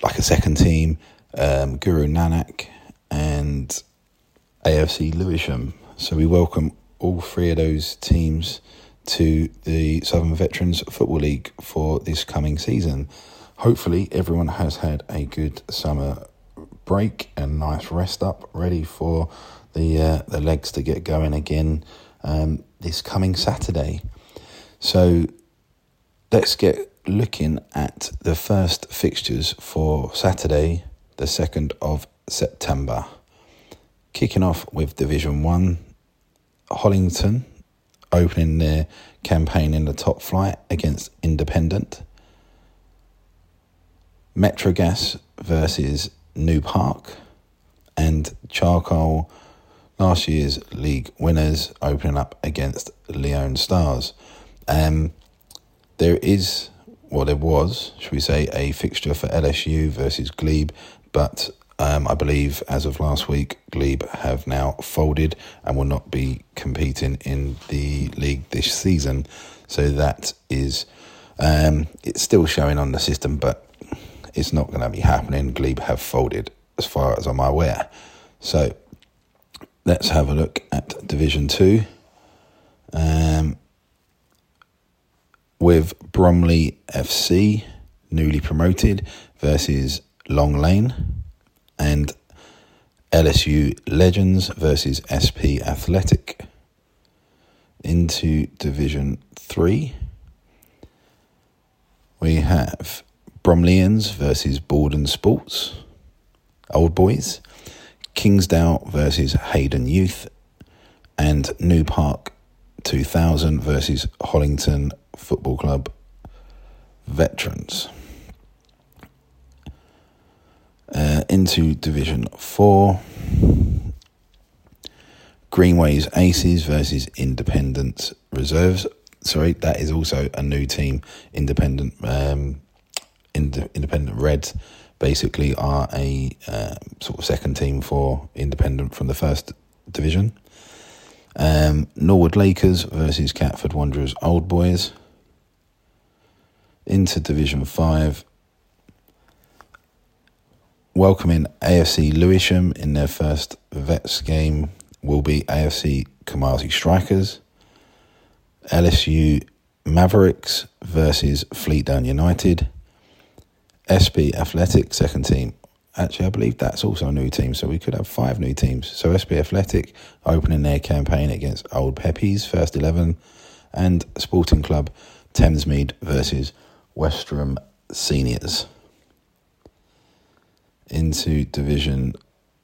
like a second team, um, Guru Nanak and A F C Lewisham. So we welcome all three of those teams to the Southern Veterans Football League for this coming season. Hopefully everyone has had a good summer break and nice rest up, ready for the uh, the legs to get going again um, this coming Saturday. So let's get looking at the first fixtures for Saturday, the second of September. Kicking off with Division one, Hollington opening their campaign in the top flight against Independent. Metrogas versus New Park, and Charcoal, last year's league winners, opening up against Leone Stars. Um, there is, well there was, should we say, a fixture for L S U versus Glebe, but Um, I believe as of last week, Glebe have now folded and will not be competing in the league this season. So that is, um, it's still showing on the system, but it's not going to be happening. Glebe have folded, as far as I'm aware. So let's have a look at Division two, um, with Bromley F C, newly promoted, versus Long Lane, and L S U Legends versus S P Athletic. Into Division three, we have Bromleyans versus Borden Sports, Old Boys, Kingsdale versus Hayden Youth, and New Park two thousand versus Hollington Football Club Veterans. Uh, into Division four, Greenways Aces versus Independent Reserves. Sorry, that is also a new team. Independent um, Ind- Independent Reds basically are a uh, sort of second team for Independent from the first division. Um, Norwood Lakers versus Catford Wanderers Old Boys. Into Division five, welcoming A F C Lewisham in their first Vets game will be A F C Kamasi Strikers. L S U Mavericks versus Fleetdown United. S P Athletic, second team. Actually, I believe that's also a new team, so we could have five new teams. So S P Athletic opening their campaign against Old Peppies, first eleven. And Sporting Club Thamesmead versus Westrum Seniors. Into Division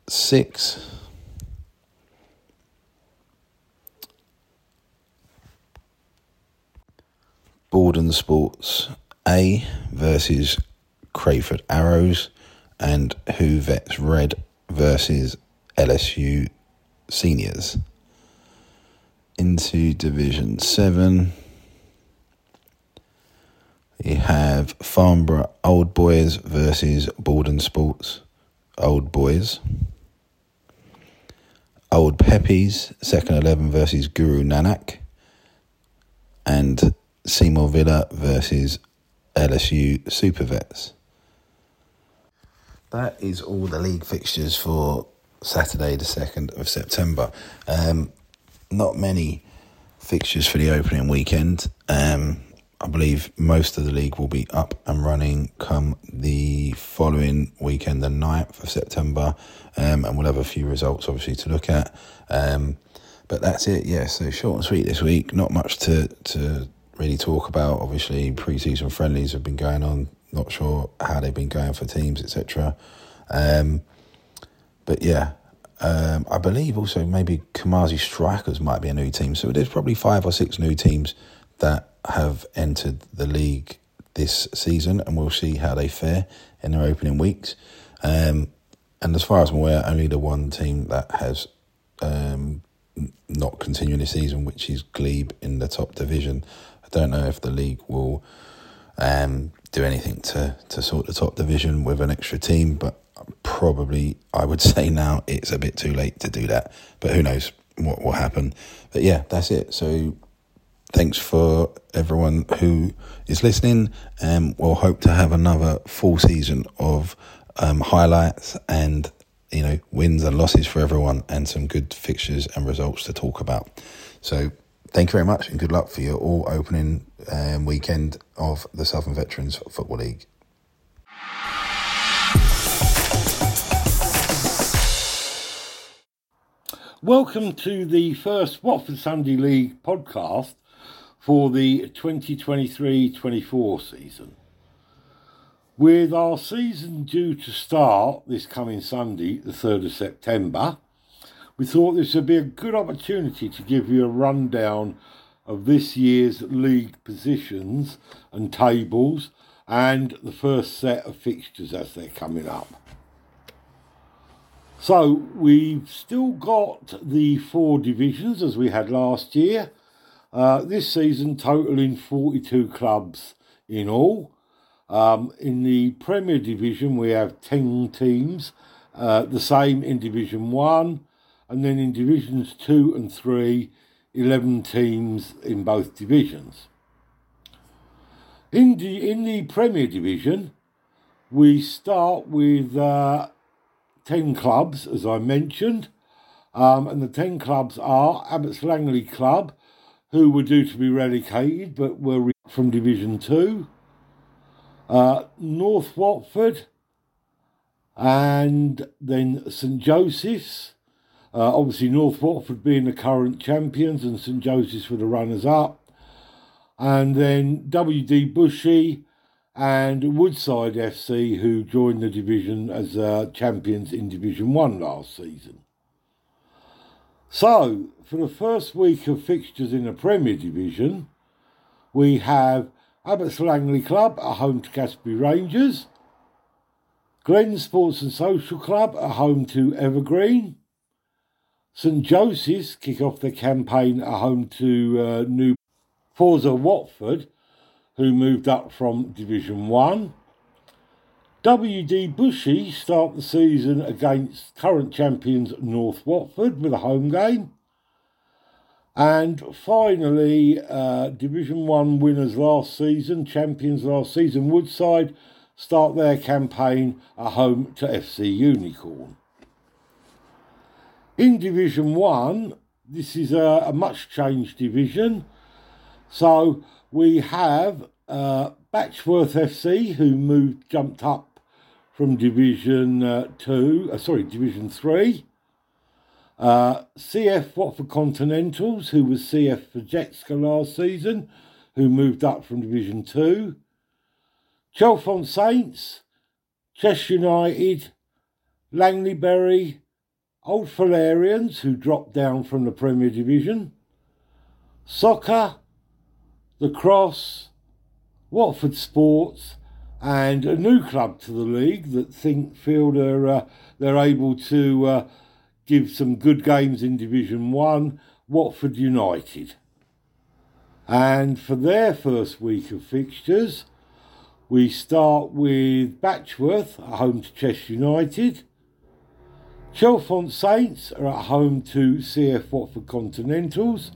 six, Borden Sports A versus Crayford Arrows, and Who Vets Red versus L S U Seniors. Into Division seven, we have Farnborough Old Boys versus Borden Sports Old Boys. Old Peppies, second eleven versus Guru Nanak. And Seymour Villa versus L S U Super Vets. That is all the league fixtures for Saturday the second of September. Um, not many fixtures for the opening weekend. Um I believe most of the league will be up and running come the following weekend, the ninth of September, um, and we'll have a few results, obviously, to look at. Um, but that's it, yeah, so short and sweet this week. Not much to, to really talk about. Obviously, pre-season friendlies have been going on. Not sure how they've been going for teams, et cetera. Um, but, yeah, um, I believe also maybe Kamasi Strikers might be a new team. So there's probably five or six new teams that have entered the league this season, and we'll see how they fare in their opening weeks. Um, and as far as I'm aware, only the one team that has um, not continued this season, which is Glebe in the top division. I don't know if the league will um, do anything to, to sort the top division with an extra team, but probably I would say now it's a bit too late to do that. But who knows what will happen. But yeah, that's it. So thanks for everyone who is listening. Um, we'll hope to have another full season of um, highlights and, you know, wins and losses for everyone, and some good fixtures and results to talk about. So thank you very much, and good luck for your all opening um, weekend of the Southern Veterans Football League. Welcome to the first Watford Sunday League podcast for the twenty twenty-three twenty-four season. With our season due to start this coming Sunday, the third of September, we thought this would be a good opportunity to give you a rundown of this year's league positions and tables, and the first set of fixtures as they're coming up. So we've still got the four divisions as we had last year. Uh, this season totaling forty-two clubs in all. Um, in the Premier Division we have ten teams, uh, the same in Division one, and then in Divisions two and three, eleven teams in both divisions. In the, in the Premier Division we start with uh, ten clubs, as I mentioned, um, and the ten clubs are Abbots Langley Club, who were due to be relegated but were re- from Division two, uh, North Watford, and then St Joseph's. Uh, obviously North Watford being the current champions and St Joseph's were the runners-up. And then W D Bushey and Woodside F C, who joined the division as uh, champions in Division one last season. So, for the first week of fixtures in the Premier Division, we have Abbots Langley Club at home to Gasby Rangers, Glen Sports and Social Club at home to Evergreen, St Joseph's kick off their campaign at home to uh, New Forza Watford, who moved up from Division one. W D Bushey start the season against current champions North Watford with a home game. And finally, uh, Division one winners last season, champions last season, Woodside, start their campaign at home to F C Unicorn. In Division one, this is a, a much changed division. So we have uh, Batchworth F C, who moved, jumped up from Division uh, Two, uh, sorry, Division Three. Uh, C F Watford Continentals, who was C F for Jetska last season, who moved up from Division Two. Chalfont Saints, Chess United, Langleybury, Old Falerians, who dropped down from the Premier Division. Soccer, The Cross, Watford Sports, and a new club to the league that think feel they're, uh, they're able to uh, give some good games in Division one, Watford United. And for their first week of fixtures, we start with Batchworth at home to Chess United. Chalfont Saints are at home to C F Watford Continentals.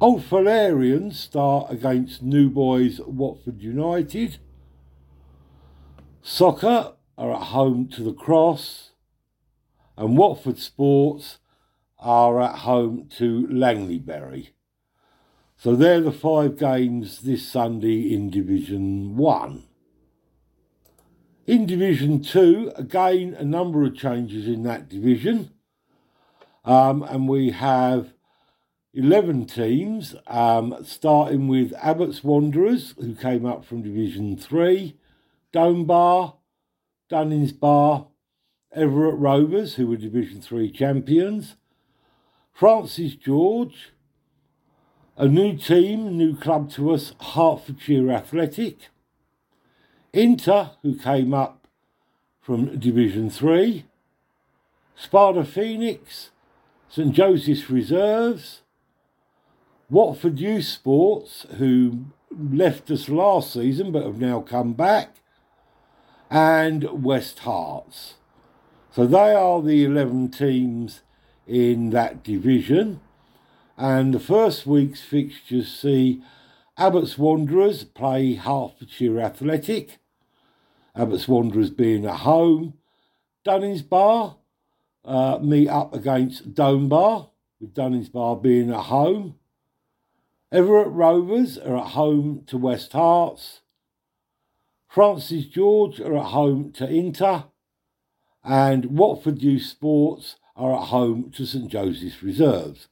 Old Falerians start against New Boys Watford United. Soccer are at home to The Cross. And Watford Sports are at home to Langleybury. So they're the five games this Sunday in Division one. In Division two, again, a number of changes in that division. Um, and we have eleven teams, um, starting with Abbots Wanderers, who came up from Division three, Donebar, Dunningsbar, Everett Rovers, who were Division three champions, Francis George, A new team, new club to us, Hertfordshire Athletic. Inter, who came up from Division three. Sparta Phoenix, St Joseph's Reserves. Watford Youth Sports, who left us last season but have now come back, and West Hearts. So they are the eleven teams in that division. And the first week's fixtures see Abbots Wanderers play Hertfordshire Athletic, Abbots Wanderers being at home. Dunningsbar uh, meet up against Donebar, with Dunningsbar being at home. Everett Rovers are at home to West Hearts. Francis George are at home to Inter. And Watford Youth Sports are at home to St Joseph's Reserves,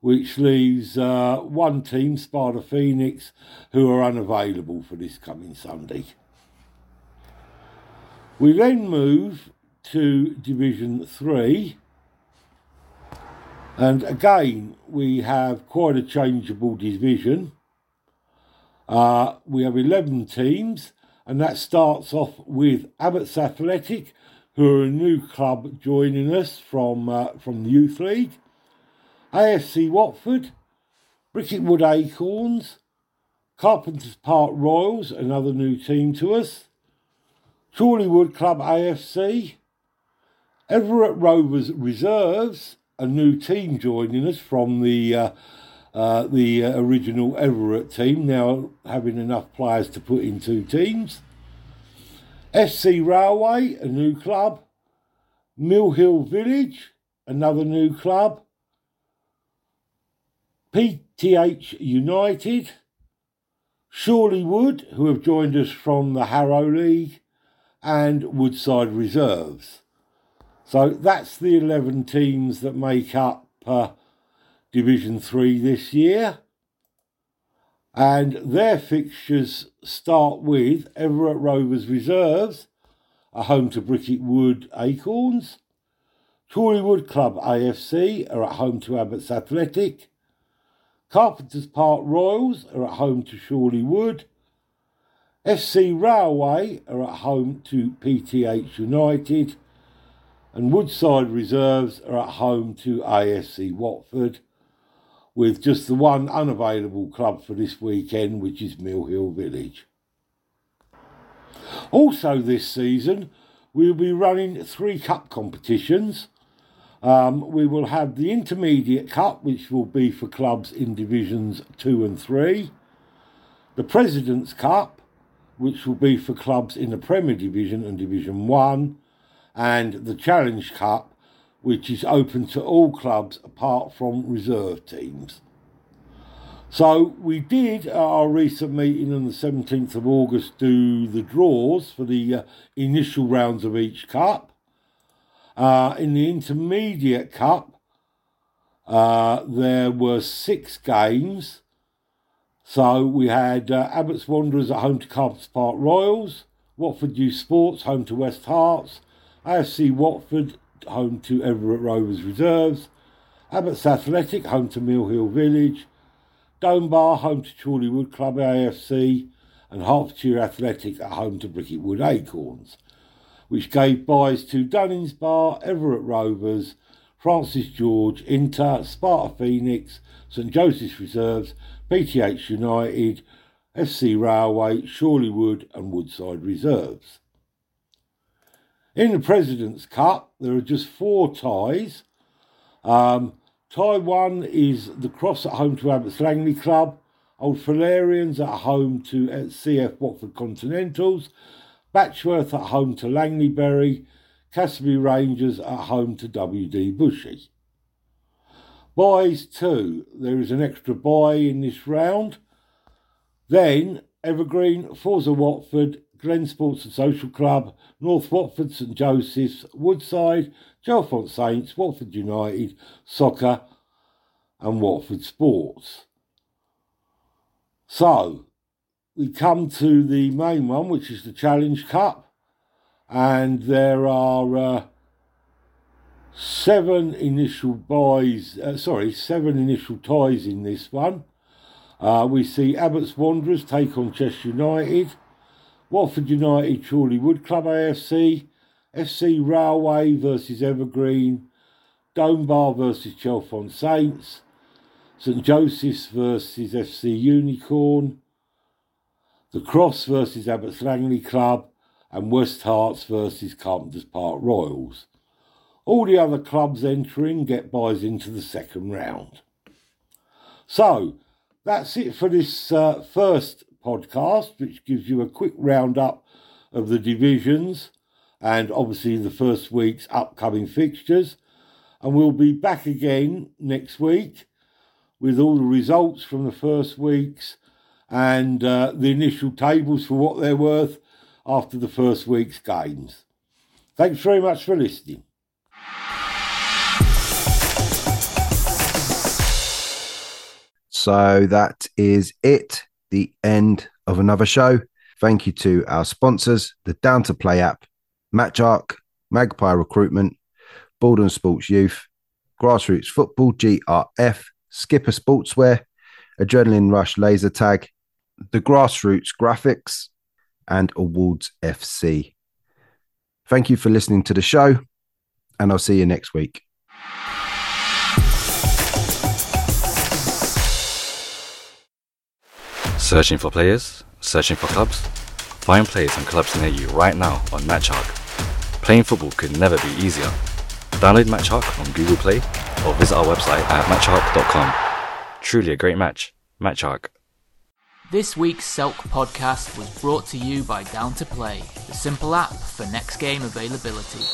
which leaves uh, one team, Sparta Phoenix, who are unavailable for this coming Sunday. We then move to Division three. And again, we have quite a changeable division. Uh, we have eleven teams, and that starts off with Abbots Athletic, who are a new club joining us from, uh, from the Youth League. A F C Watford, Bricketwood Acorns, Carpenters Park Royals, another new team to us, Chorleywood Club A F C, Everett Rovers Reserves, a new team joining us from the uh, uh, the uh, original Everett team, now having enough players to put in two teams. F C Railway, a new club. Mill Hill Village, another new club. P T H United. Shorleywood, who have joined us from the Harrow League, and Woodside Reserves. So that's the eleven teams that make up uh, Division three this year. And their fixtures start with Everett Rovers Reserves, a home to Bricketwood Acorns. Chorleywood Club A F C are at home to Abbots Athletic. Carpenters Park Royals are at home to Chorleywood. F C Railway are at home to P T H United. And Woodside Reserves are at home to A F C Watford, with just the one unavailable club for this weekend, which is Mill Hill Village. Also this season, we'll be running three cup competitions. Um, we will have the Intermediate Cup, which will be for clubs in Divisions two and three. The President's Cup, which will be for clubs in the Premier Division and Division one. And the Challenge Cup, which is open to all clubs apart from reserve teams. So we did at our recent meeting on the seventeenth of August do the draws for the uh, initial rounds of each cup. Uh, in the Intermediate Cup, uh, there were six games. So we had uh, Abbots Wanderers at home to Carpenters Park Royals, Watford Youth Sports home to West Hearts, A F C Watford home to Everett Rovers Reserves, Abbots Athletic home to Mill Hill Village, Donebar home to Chorleywood Club A F C, and Hertfordshire Athletic at home to Bricketwood Acorns, which gave byes to Dunningsbar, Everett Rovers, Francis George, Inter, Sparta Phoenix, St Joseph's Reserves, P T H United, F C Railway, Chorleywood and Woodside Reserves. In the President's Cup, there are just four ties. Um, tie one is the Cross at home to Abbots Langley Club, Old Falerians at home to C F Watford Continentals, Batchworth at home to Langleybury, Casterby Rangers at home to W D Bushy. Buys two. There is an extra buy in this round. Then Evergreen, Forza Watford, Glen Sports and Social Club, North Watford, St Joseph's, Woodside, Chalfont Saints, Watford United, Soccer and Watford Sports. So, we come to the main one, which is the Challenge Cup, and there are uh, seven initial buys, uh, sorry, seven initial ties in this one. Uh, we see Abbots Wanderers take on Chester United, Watford United, Chorley Wood Club A F C, F C Railway versus Evergreen, Domebar versus Chalfont Saints, St Joseph's versus F C Unicorn, The Cross versus Abbots Langley Club, and West Hearts versus Carpenter's Park Royals. All the other clubs entering get buys into the second round. So, that's it for this uh, first podcast, which gives you a quick roundup of the divisions and obviously the first week's upcoming fixtures. And we'll be back again next week with all the results from the first weeks and uh, the initial tables for what they're worth after the first week's games. Thanks very much for listening. So that is it, the end of another show. Thank you to our sponsors, the Down to Play app, Matchark, Magpie Recruitment, Borden Sports Youth, Grassroots Football, G R F, Skipper Sportswear, Adrenaline Rush Laser Tag, the Grassroots Graphics, and Awards F C. Thank you for listening to the show, and I'll see you next week. Searching for players? Searching for clubs? Find players and clubs near you right now on Matchark. Playing football could never be easier. Download Matchark on Google Play or visit our website at matchark dot com. Truly a great match. Matchark. This week's Selk podcast was brought to you by Down to Play, the simple app for next game availability.